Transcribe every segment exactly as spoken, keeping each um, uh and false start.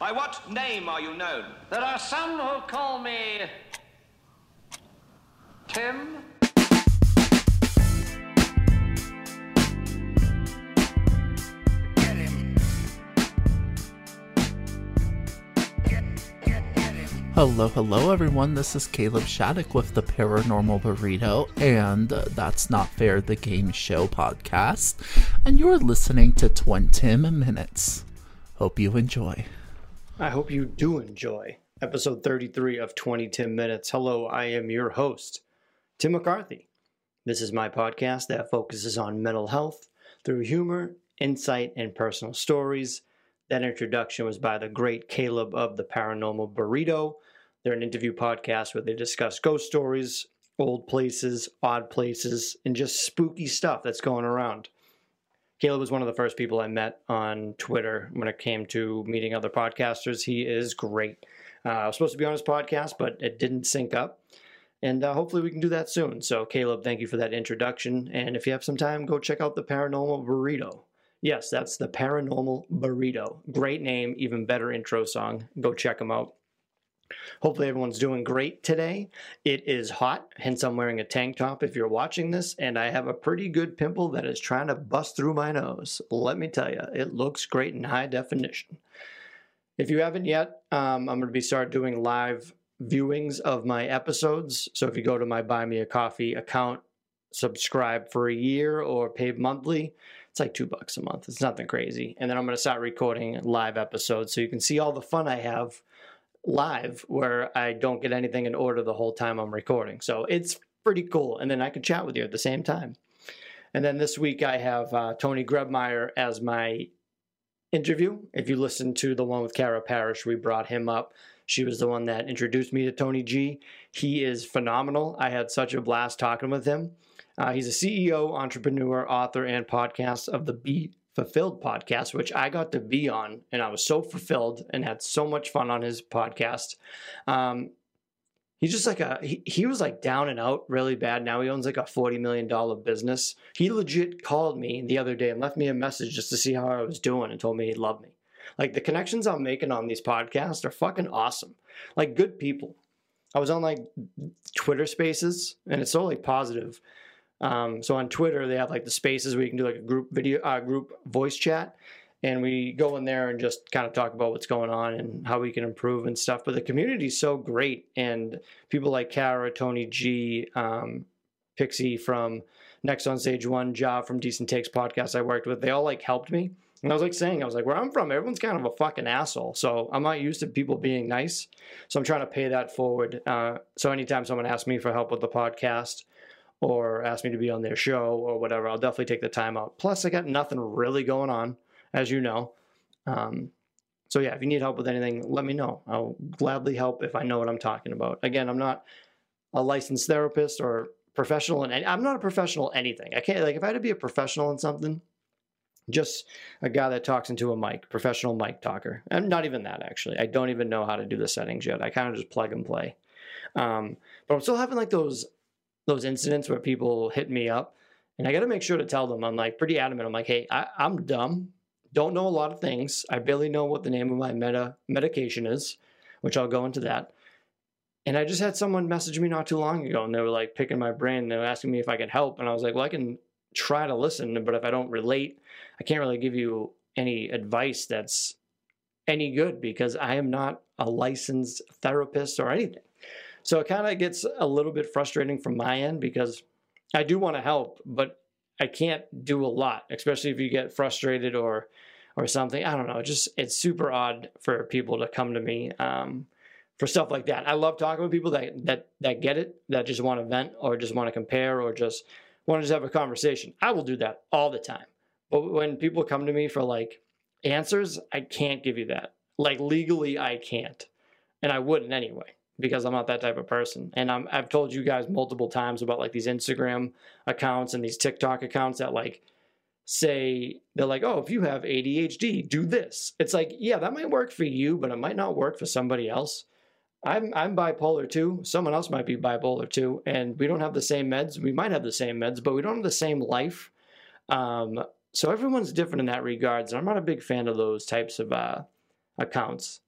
By what name are you known? There are some who call me Tim. Hello, hello everyone, this is Caleb Shattuck with the Paranormal Burrito and uh, That's Not Fair, the game show podcast, and you're listening to Twin Tim Minutes. Hope you enjoy. I hope you do enjoy episode thirty-three of twenty ten minutes. Hello, I am your host, Tim McCarthy. This is my podcast that focuses on mental health through humor, insight, and personal stories. That introduction was by the great Caleb of the Paranormal Burrito. They're an interview podcast where they discuss ghost stories, old places, odd places, and just spooky stuff that's going around. Caleb was one of the first people I met on Twitter when it came to meeting other podcasters. He is great. Uh, I was supposed to be on his podcast, but it didn't sync up. And uh, hopefully we can do that soon. So, Caleb, thank you for that introduction. And if you have some time, go check out the Paranormal Burrito. Yes, that's the Paranormal Burrito. Great name, even better intro song. Go check them out. Hopefully everyone's doing great today. It is hot, hence I'm wearing a tank top if you're watching this, and I have a pretty good pimple that is trying to bust through my nose. Let me tell you, it looks great in high definition. If you haven't yet, um, I'm going to be start doing live viewings of my episodes. So if you go to my Buy Me a Coffee account, subscribe for a year or pay monthly, it's like two bucks a month. It's nothing crazy. And then I'm going to start recording live episodes so you can see all the fun I have live where I don't get anything in order the whole time I'm recording. So it's pretty cool. And then I can chat with you at the same time. And then this week I have uh, Tony Grubmeier as my interview. If you listen to the one with Kara Parrish, we brought him up. She was the one that introduced me to Tony G. He is phenomenal. I had such a blast talking with him. Uh, he's a C E O, entrepreneur, author, and podcast of The Beat Fulfilled podcast, which I got to be on, and I was so fulfilled and had so much fun on his podcast. Um, he's just like a, he, he was like down and out really bad. Now he owns like a forty million dollars business. He legit called me the other day and left me a message just to see how I was doing and told me he loved me. Like the connections I'm making on these podcasts are fucking awesome. Like good people. I was on like Twitter Spaces, and it's so like positive. Um, so on Twitter, they have like the spaces where you can do like a group video, uh, group voice chat. And we go in there and just kind of talk about what's going on and how we can improve and stuff. But the community is so great. And people like Kara, Tony G, um, Pixie from Next on Stage One, Job from Decent Takes podcast I worked with, they all like helped me. And I was like saying, I was like, where I'm from, everyone's kind of a fucking asshole. So I'm not used to people being nice. So I'm trying to pay that forward. Uh, so anytime someone asks me for help with the podcast, or ask me to be on their show or whatever, I'll definitely take the time out. Plus, I got nothing really going on, as you know. Um, so, yeah, if you need help with anything, let me know. I'll gladly help if I know what I'm talking about. Again, I'm not a licensed therapist or professional. In any, I'm not a professional in anything. I can't, like, if I had to be a professional in something, just a guy that talks into a mic, professional mic talker. I'm not even that, actually. I don't even know how to do the settings yet. I kind of just plug and play. Um, but I'm still having, like, those... those incidents where people hit me up, and I got to make sure to tell them. I'm like pretty adamant. I'm like, hey, I, I'm dumb. Don't know a lot of things. I barely know what the name of my meta medication is, which I'll go into that. And I just had someone message me not too long ago, and they were like picking my brain. They were asking me if I could help. And I was like, well, I can try to listen, but if I don't relate, I can't really give you any advice that's any good because I am not a licensed therapist or anything. So it kind of gets a little bit frustrating from my end because I do want to help, but I can't do a lot, especially if you get frustrated or or something. I don't know. Just it's super odd for people to come to me um, for stuff like that. I love talking with people that that that get it, that just want to vent or just want to compare or just want to just have a conversation. I will do that all the time. But when people come to me for like answers, I can't give you that. Like legally, I can't, and I wouldn't anyway. Because I'm not that type of person. And I'm, I've told you guys multiple times about like these Instagram accounts and these TikTok accounts that like say, they're like, oh, if you have A D H D, do this. It's like, yeah, that might work for you, but it might not work for somebody else. I'm I'm bipolar too. Someone else might be bipolar too. And we don't have the same meds. We might have the same meds, but we don't have the same life. Um, so everyone's different in that regards. And I'm not a big fan of those types of uh, accounts.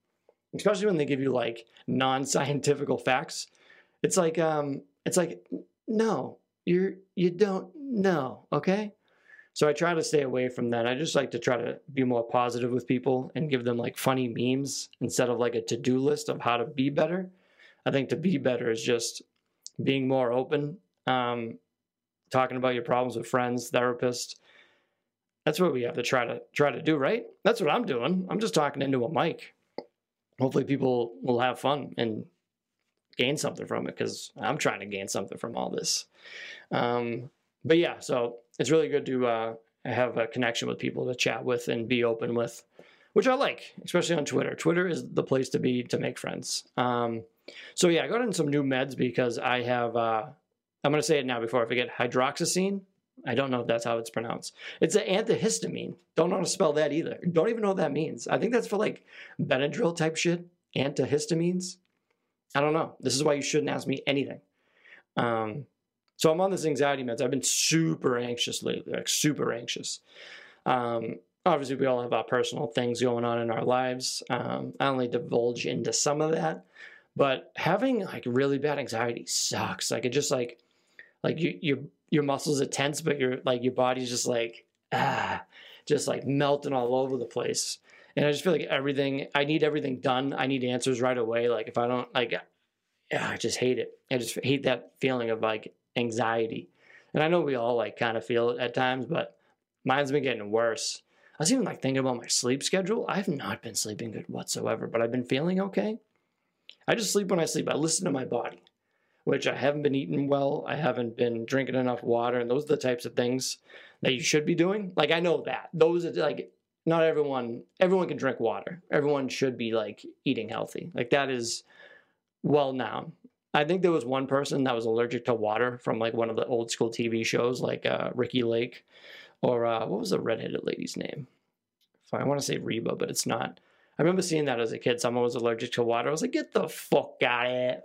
especially when they give you like non-scientifical facts. It's like, um, it's like, no, you're, you don't know. Okay. So I try to stay away from that. I just like to try to be more positive with people and give them like funny memes instead of like a to-do list of how to be better. I think to be better is just being more open, um, talking about your problems with friends, therapists. That's what we have to try to try to do, right? That's what I'm doing. I'm just talking into a mic. Hopefully people will have fun and gain something from it, because I'm trying to gain something from all this. Um, but yeah, so it's really good to uh, have a connection with people to chat with and be open with, which I like, especially on Twitter. Twitter is the place to be to make friends. Um, so yeah, I got in some new meds because I have, uh, I'm going to say it now before I forget, hydroxyzine. I don't know if that's how it's pronounced. It's an antihistamine. Don't know how to spell that either. Don't even know what that means. I think that's for like Benadryl type shit. Antihistamines. I don't know. This is why you shouldn't ask me anything. Um, so I'm on this anxiety meds. I've been super anxious lately, like super anxious. Um, obviously, we all have our personal things going on in our lives. Um, I only divulge into some of that. But having like really bad anxiety sucks. Like it just like, like you, you, your muscles are tense, but your like your body's just like ah, just like melting all over the place. And I just feel like everything, I need everything done. I need answers right away. Like if I don't, like, yeah, I just hate it. I just hate that feeling of like anxiety. And I know we all like kind of feel it at times, but mine's been getting worse. I was even like thinking about my sleep schedule. I've not been sleeping good whatsoever, but I've been feeling okay. I just sleep when I sleep. I listen to my body, which I haven't been eating well. I haven't been drinking enough water. And those are the types of things that you should be doing. Like I know that those are like, not everyone, everyone can drink water. Everyone should be like eating healthy. Like that is well known. I think there was one person that was allergic to water from like one of the old school T V shows, like uh, Ricky Lake, or uh, what was the redheaded lady's name? I want to say Reba, but it's not. I remember seeing that as a kid. Someone was allergic to water. I was like, get the fuck out of it.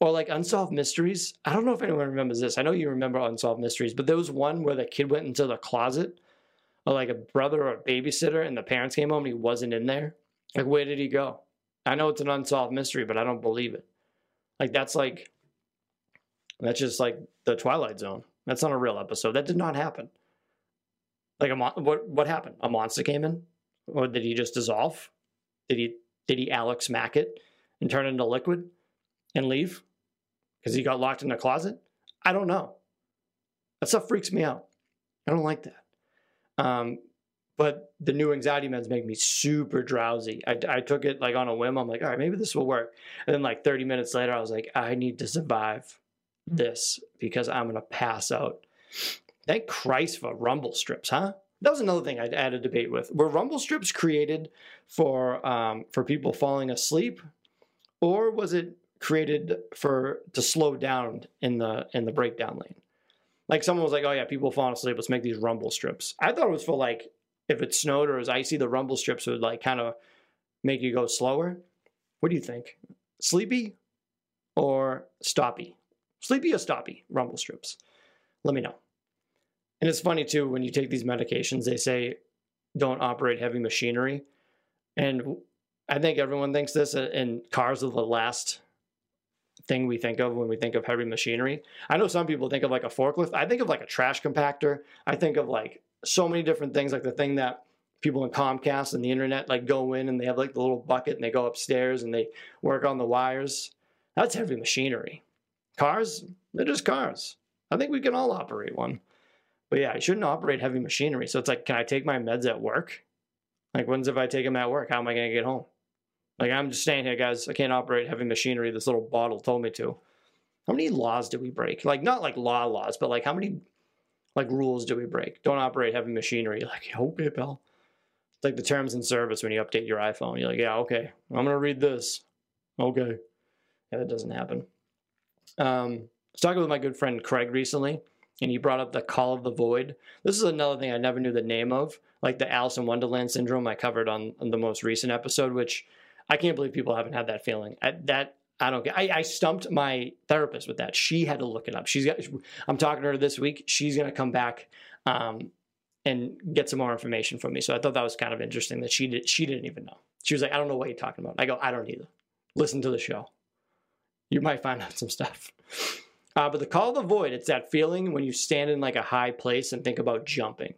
Or like Unsolved Mysteries. I don't know if anyone remembers this. I know you remember Unsolved Mysteries, but there was one where the kid went into the closet, or like a brother or a babysitter, and the parents came home and he wasn't in there. Like, where did he go? I know it's an unsolved mystery, but I don't believe it. Like, that's like, that's just like the Twilight Zone. That's not a real episode. That did not happen. Like, a mon- what what happened? A monster came in? Or did he just dissolve? Did he, did he Alex Mack it and turn into liquid and leave? Because he got locked in a closet? I don't know. That stuff freaks me out. I don't like that. Um, but the new anxiety meds make me super drowsy. I, I took it like on a whim. I'm like, all right, maybe this will work. And then like thirty minutes later, I was like, I need to survive this because I'm going to pass out. Thank Christ for rumble strips, huh? That was another thing I had a debate with. Were rumble strips created for, um, for people falling asleep, or was it created for, to slow down in the, in the breakdown lane? Like someone was like, oh yeah, people falling asleep, let's make these rumble strips. I thought it was for like, if it snowed or it was icy, the rumble strips would like kind of make you go slower. What do you think? Sleepy or stoppy? Sleepy or stoppy rumble strips? Let me know. And it's funny too, when you take these medications, they say don't operate heavy machinery. And I think everyone thinks this, and cars are the last thing we think of when we think of heavy machinery. I know some people think of like a forklift. I think of like a trash compactor. I think of like so many different things, like the thing that people in Comcast and the internet like go in and they have like the little bucket and they go upstairs and they work on the wires. That's heavy machinery. Cars, they're just cars. I think we can all operate one. But yeah, I shouldn't operate heavy machinery. So it's like, can I take my meds at work? Like, when's if I take them at work? How am I going to get home? Like, I'm just staying here, guys. I can't operate heavy machinery. This little bottle told me to. How many laws do we break? Like, not like law laws, but like how many like rules do we break? Don't operate heavy machinery. Like, okay, pal. It's like the terms and service when you update your iPhone. You're like, yeah, okay. I'm going to read this. Okay. Yeah, that doesn't happen. Um, I was talking with my good friend Craig recently, and he brought up the Call of the Void. This is another thing I never knew the name of, like the Alice in Wonderland syndrome I covered on, on the most recent episode, which I can't believe people haven't had that feeling. I, that I don't get. I, I stumped my therapist with that. She had to look it up. She's got. I'm talking to her this week. She's gonna come back um, and get some more information from me. So I thought that was kind of interesting that she did. She didn't even know. She was like, I don't know what you're talking about. And I go, I don't either. Listen to the show. You might find out some stuff. Uh, but the call of the void, it's that feeling when you stand in like a high place and think about jumping,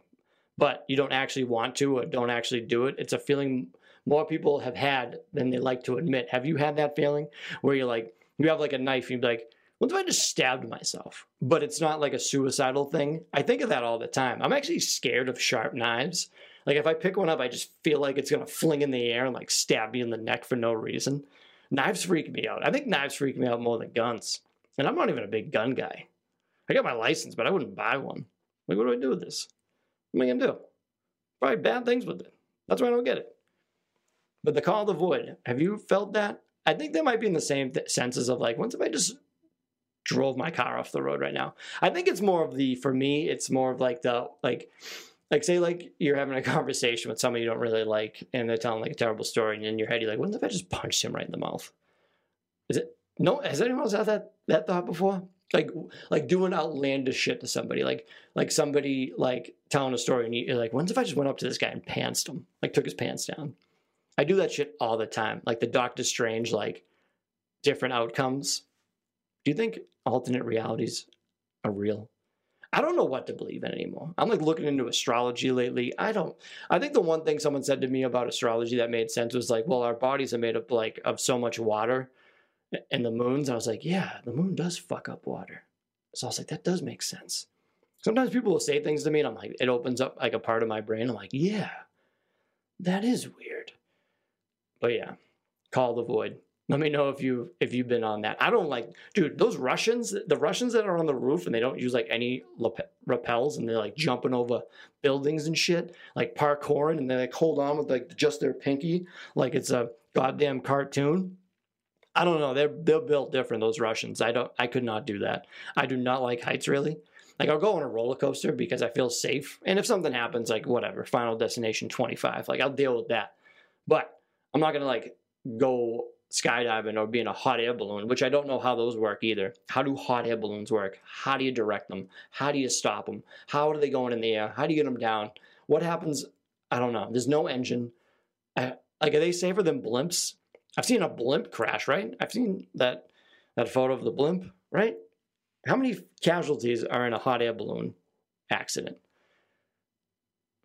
but you don't actually want to or don't actually do it. It's a feeling more people have had than they like to admit. Have you had that feeling where you're like, you have like a knife and you'd be like, what if I just stabbed myself? But it's not like a suicidal thing. I think of that all the time. I'm actually scared of sharp knives. Like if I pick one up, I just feel like it's going to fling in the air and like stab me in the neck for no reason. Knives freak me out. I think knives freak me out more than guns. And I'm not even a big gun guy. I got my license, but I wouldn't buy one. Like, what do I do with this? What am I going to do? Probably bad things with it. That's why I don't get it. But the call of the void, have you felt that? I think that might be in the same th- senses of like, once if I just drove my car off the road right now? I think it's more of the, for me, it's more of like the, like, like say like you're having a conversation with somebody you don't really like and they're telling like a terrible story and in your head you're like, what if I just punched him right in the mouth? Is it? No, has anyone else had that, that thought before? Like, like doing outlandish shit to somebody, like, like somebody like telling a story and you're like, what if I just went up to this guy and pantsed him, like took his pants down? I do that shit all the time. Like the Doctor Strange, like different outcomes. Do you think alternate realities are real? I don't know what to believe in anymore. I'm like looking into astrology lately. I don't, I think the one thing someone said to me about astrology that made sense was like, well, our bodies are made up like of so much water. And the moons, I was like, yeah, the moon does fuck up water. So I was like, that does make sense. Sometimes people will say things to me and I'm like, it opens up like a part of my brain. I'm like, yeah, that is weird. But yeah, call the void. Let me know if you if you've been on that. I don't like, dude, those Russians, the Russians that are on the roof and they don't use like any rappels and they're like jumping over buildings and shit, like parkouring, and they like hold on with like just their pinky, like it's a goddamn cartoon. I don't know. They're, they're built different, those Russians. I don't. I could not do that. I do not like heights, really. Like, I'll go on a roller coaster because I feel safe. And if something happens, like, whatever, Final Destination twenty-five. Like, I'll deal with that. But I'm not going to, like, go skydiving or be in a hot air balloon, which I don't know how those work either. How do hot air balloons work? How do you direct them? How do you stop them? How are they going in the air? How do you get them down? What happens? I don't know. There's no engine. I, like, are they safer than blimps? I've seen a blimp crash, right? I've seen that that photo of the blimp, right? How many casualties are in a hot air balloon accident?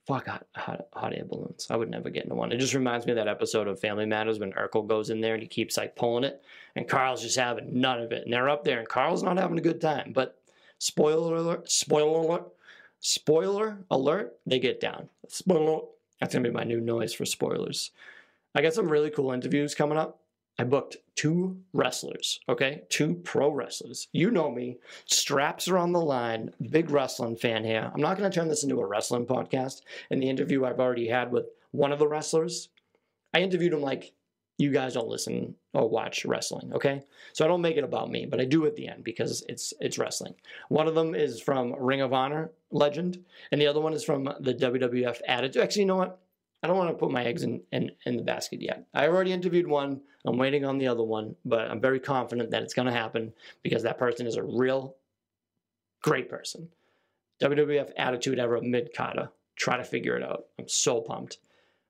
Fuck hot, hot, hot air balloons. I would never get into one. It just reminds me of that episode of Family Matters when Urkel goes in there and he keeps like pulling it and Carl's just having none of it. And they're up there and Carl's not having a good time. But spoiler alert, spoiler alert, spoiler alert, they get down. Spoiler. That's going to be my new noise for spoilers. I got some really cool interviews coming up. I booked two wrestlers, okay? Two pro wrestlers. You know me. Straps are on the line. Big wrestling fan here. I'm not going to turn this into a wrestling podcast. In the interview I've already had with one of the wrestlers, I interviewed him like, you guys don't listen or watch wrestling, okay? So I don't make it about me, but I do at the end because it's it's wrestling. One of them is from Ring of Honor legend, and the other one is from the W W F Attitude. Actually, you know what? I don't want to put my eggs in, in, in the basket yet. I already interviewed one. I'm waiting on the other one, but I'm very confident that it's going to happen because that person is a real great person. W W F Attitude Era Mid-Carter. Try to figure it out. I'm so pumped.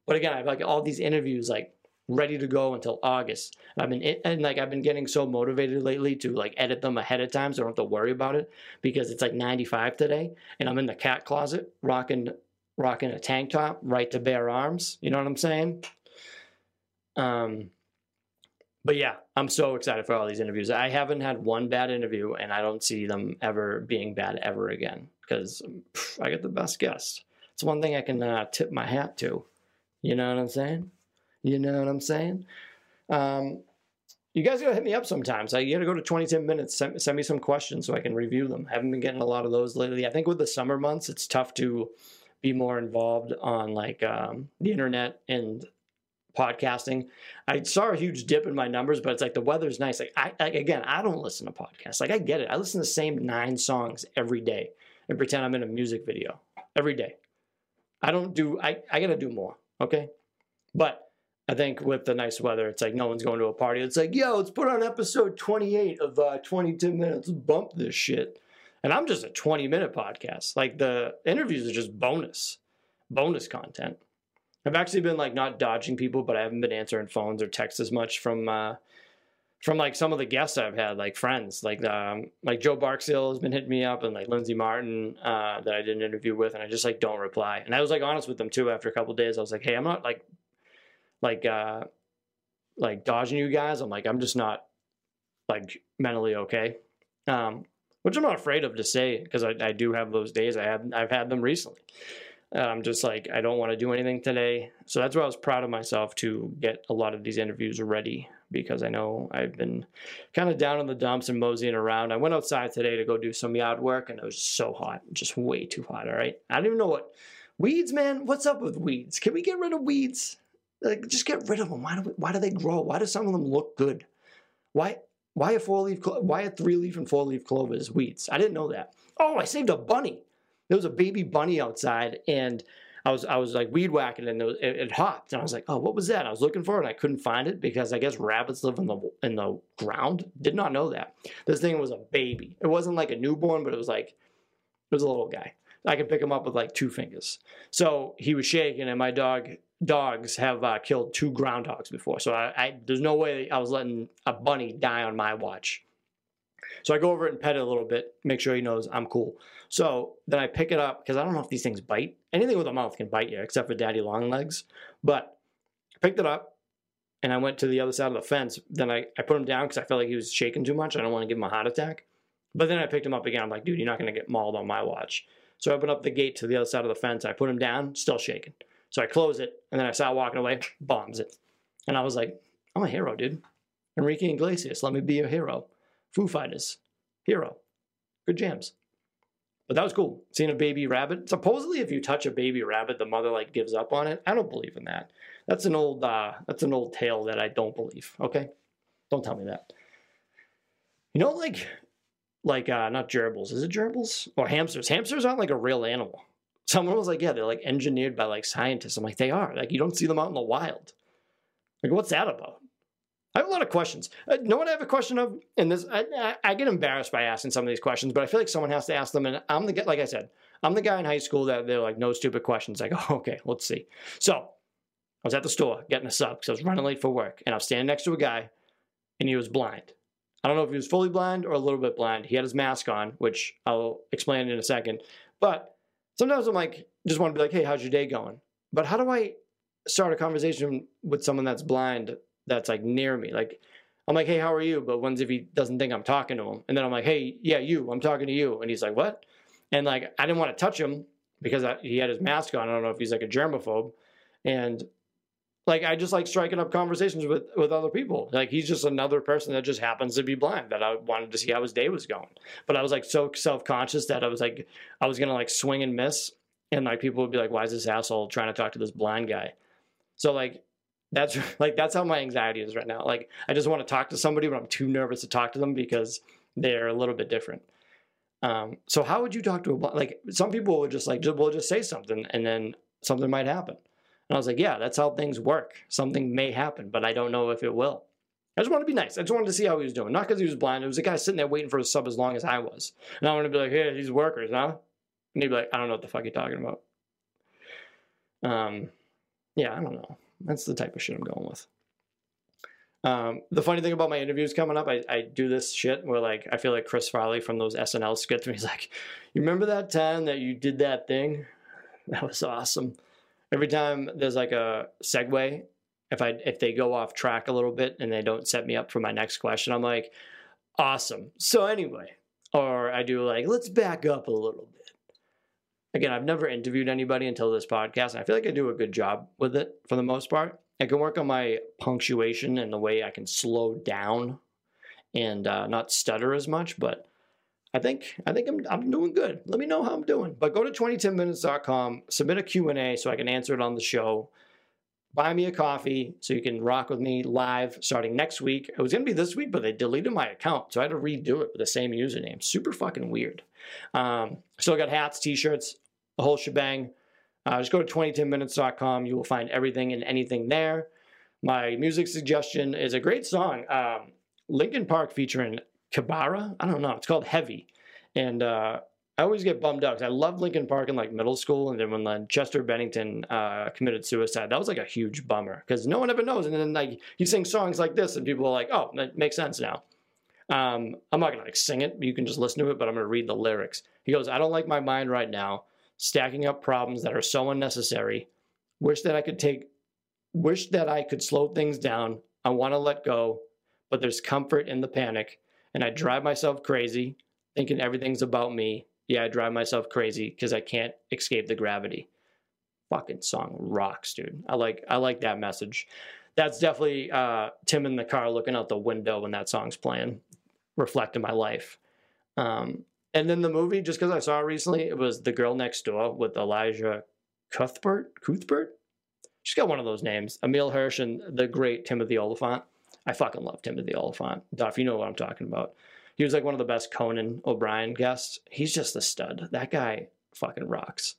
But again, I have like all these interviews like ready to go until August. And I've been in, and like I've been getting so motivated lately to like edit them ahead of time so I don't have to worry about it because it's like ninety-five today and I'm in the cat closet rocking Rocking a tank top, right to bare arms. You know what I'm saying? Um, but yeah, I'm so excited for all these interviews. I haven't had one bad interview, and I don't see them ever being bad ever again because pff, I get the best guest. It's one thing I can uh, tip my hat to. You know what I'm saying? You know what I'm saying? Um, you guys got to hit me up sometimes. I got to go to twenty ten minutes. Send, send me some questions so I can review them. I haven't been getting a lot of those lately. I think with the summer months, it's tough to be more involved on like um, the internet and podcasting. I saw a huge dip in my numbers, but it's like the weather's nice. Like I, like again, I don't listen to podcasts. Like I get it. I listen to the same nine songs every day and pretend I'm in a music video every day. I don't do, I, I gotta do more. Okay. But I think with the nice weather, it's like no one's going to a party. It's like, yo, let's put on episode twenty-eight of uh, twenty ten minutes, bump this shit. And I'm just a twenty minute podcast. Like the interviews are just bonus, bonus content. I've actually been like not dodging people, but I haven't been answering phones or texts as much from uh, from like some of the guests I've had, like friends, like um, like Joe Barksdale has been hitting me up, and like Lindsay Martin uh, that I did an interview with, and I just like don't reply. And I was like honest with them too. After a couple of days, I was like, hey, I'm not like like uh, like dodging you guys. I'm like I'm just not like mentally okay, um, which I'm not afraid of to say because I, I do have those days. I have I've had them recently. I'm just like, I don't want to do anything today. So that's why I was proud of myself to get a lot of these interviews ready, because I know I've been kind of down in the dumps and moseying around. I went outside today to go do some yard work, and it was so hot, just way too hot, all right? I don't even know what, weeds, man, what's up with weeds? Can we get rid of weeds? Like, just get rid of them. Why do, we, why do they grow? Why do some of them look good? Why why a four-leaf, why a three-leaf and four-leaf clover is weeds? I didn't know that. Oh, I saved a bunny. There was a baby bunny outside, and I was I was like weed whacking, and it, was, it, it hopped, and I was like, oh, what was that? I was looking for it, and I couldn't find it because I guess rabbits live in the in the ground. Did not know that. This thing was a baby. It wasn't like a newborn, but it was like it was a little guy. I could pick him up with like two fingers. So he was shaking, and my dog dogs have uh, killed two groundhogs before. So I, I there's no way I was letting a bunny die on my watch. So I go over it and pet it a little bit, make sure he knows I'm cool. So then I pick it up, because I don't know if these things bite. Anything with a mouth can bite you, except for daddy long legs. But I picked it up, and I went to the other side of the fence. Then I, I put him down because I felt like he was shaking too much. I don't want to give him a heart attack. But then I picked him up again. I'm like, dude, you're not going to get mauled on my watch. So I open up the gate to the other side of the fence. I put him down, still shaking. So I close it, and then I start walking away, bombs it. And I was like, I'm a hero, dude. Enrique Iglesias, let me be a hero. Foo Fighters, hero, good jams. But that was cool, seeing a baby rabbit. Supposedly, if you touch a baby rabbit, the mother like gives up on it. I don't believe in that. That's an old, uh, that's an old tale that I don't believe. Okay, don't tell me that. You know, like, like uh, not gerbils. Is it gerbils or hamsters? Hamsters aren't like a real animal. Someone was like, yeah, they're like engineered by like scientists. I'm like, they are. Like, you don't see them out in the wild. Like, what's that about? I have a lot of questions. Uh, you know what I have a question of? And this, I, I, I get embarrassed by asking some of these questions, but I feel like someone has to ask them. And I'm the guy, like I said, I'm the guy in high school that they're like, no stupid questions. I go, okay, let's see. So I was at the store getting a sub because I was running late for work. And I was standing next to a guy, and he was blind. I don't know if he was fully blind or a little bit blind. He had his mask on, which I'll explain in a second. But sometimes I'm like, just want to be like, hey, how's your day going? But how do I start a conversation with someone that's blind that's like near me? Like, I'm like, hey, how are you? But once if he doesn't think I'm talking to him, and then I'm like, hey, yeah, you, I'm talking to you. And he's like, what? And like, I didn't want to touch him because I, he had his mask on. I don't know if he's like a germaphobe. And like, I just like striking up conversations with, with other people. Like, he's just another person that just happens to be blind that I wanted to see how his day was going. But I was like so self-conscious that I was like, I was going to like swing and miss. And like, people would be like, why is this asshole trying to talk to this blind guy? So like, That's like, that's how my anxiety is right now. Like, I just want to talk to somebody, but I'm too nervous to talk to them because they're a little bit different. Um, so how would you talk to a blind? Like, some people would just like, just, we'll just say something, and then something might happen. And I was like, yeah, that's how things work. Something may happen, but I don't know if it will. I just want to be nice. I just wanted to see how he was doing. Not because he was blind. It was a guy sitting there waiting for his sub as long as I was. And I want to be like, hey, these workers, huh? And he'd be like, I don't know what the fuck you're talking about. Um, yeah, I don't know. That's the type of shit I'm going with. Um, the funny thing about my interviews coming up, I, I do this shit where, like, I feel like Chris Farley from those S N L skits, where he's like, you remember that time that you did that thing? That was awesome. Every time there's, like, a segue, if I if they go off track a little bit and they don't set me up for my next question, I'm like, awesome. So anyway, or I do, like, let's back up a little bit. Again, I've never interviewed anybody until this podcast, and I feel like I do a good job with it for the most part. I can work on my punctuation and the way I can slow down and uh, not stutter as much, but I think I think I'm I'm doing good. Let me know how I'm doing. But go to twenty ten minutes dot com, submit a Q and A so I can answer it on the show. Buy me a coffee so you can rock with me live starting next week. It was going to be this week, but they deleted my account, so I had to redo it with the same username. Super fucking weird. Um, still got hats, t-shirts, the whole shebang. Uh, just go to twenty ten minutes dot com. You will find everything and anything there. My music suggestion is a great song. Um, Linkin Park featuring Kabara. I don't know. It's called Heavy. And uh, I always get bummed out because I loved Linkin Park in like middle school, and then when like, Chester Bennington uh, committed suicide, that was like a huge bummer because no one ever knows. And then like you sing songs like this, and people are like, "Oh, that makes sense now." Um, I'm not gonna like sing it; you can just listen to it. But I'm gonna read the lyrics. He goes, "I don't like my mind right now, stacking up problems that are so unnecessary. Wish that I could take, wish that I could slow things down. I want to let go, but there's comfort in the panic, and I drive myself crazy, thinking everything's about me." Yeah, I drive myself crazy because I can't escape the gravity. Fucking song rocks, dude. I like I like that message. That's definitely uh, Tim in the car looking out the window when that song's playing, reflecting my life. Um, and then the movie, just because I saw it recently, it was The Girl Next Door with Elijah Cuthbert. Cuthbert? She's got one of those names. Emile Hirsch and the great Timothy Oliphant. I fucking love Timothy Oliphant. Duff, you know what I'm talking about. He was like one of the best Conan O'Brien guests. He's just a stud. That guy fucking rocks.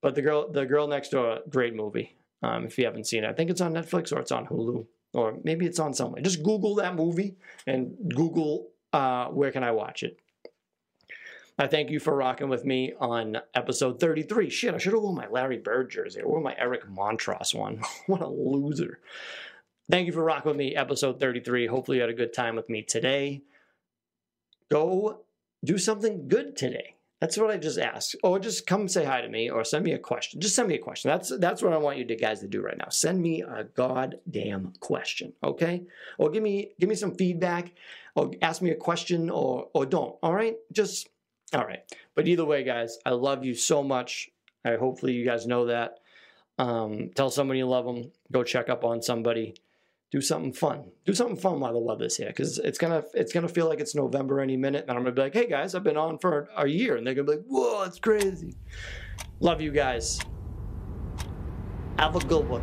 But the girl, the girl next door, great movie. Um, if you haven't seen it, I think it's on Netflix or it's on Hulu or maybe it's on somewhere. Just Google that movie and Google uh, where can I watch it. I thank you for rocking with me on episode thirty-three. Shit, I should have worn my Larry Bird jersey or my Eric Montross one. What a loser. Thank you for rocking with me, episode thirty-three. Hopefully you had a good time with me today. Go do something good today. That's what I just asked. Or just come say hi to me or send me a question. Just send me a question. That's that's what I want you guys to do right now. Send me a goddamn question, okay? Or give me give me some feedback or ask me a question or or don't, all right? Just, all right. But either way, guys, I love you so much. I hopefully you guys know that. Um, tell somebody you love them. Go check up on somebody. Do something fun. Do something fun while the weather's here, because it's gonna it's gonna feel like it's November any minute, and I'm gonna be like, "Hey guys, I've been on for a year," and they're gonna be like, "Whoa, it's crazy." Love you guys. Have a good one.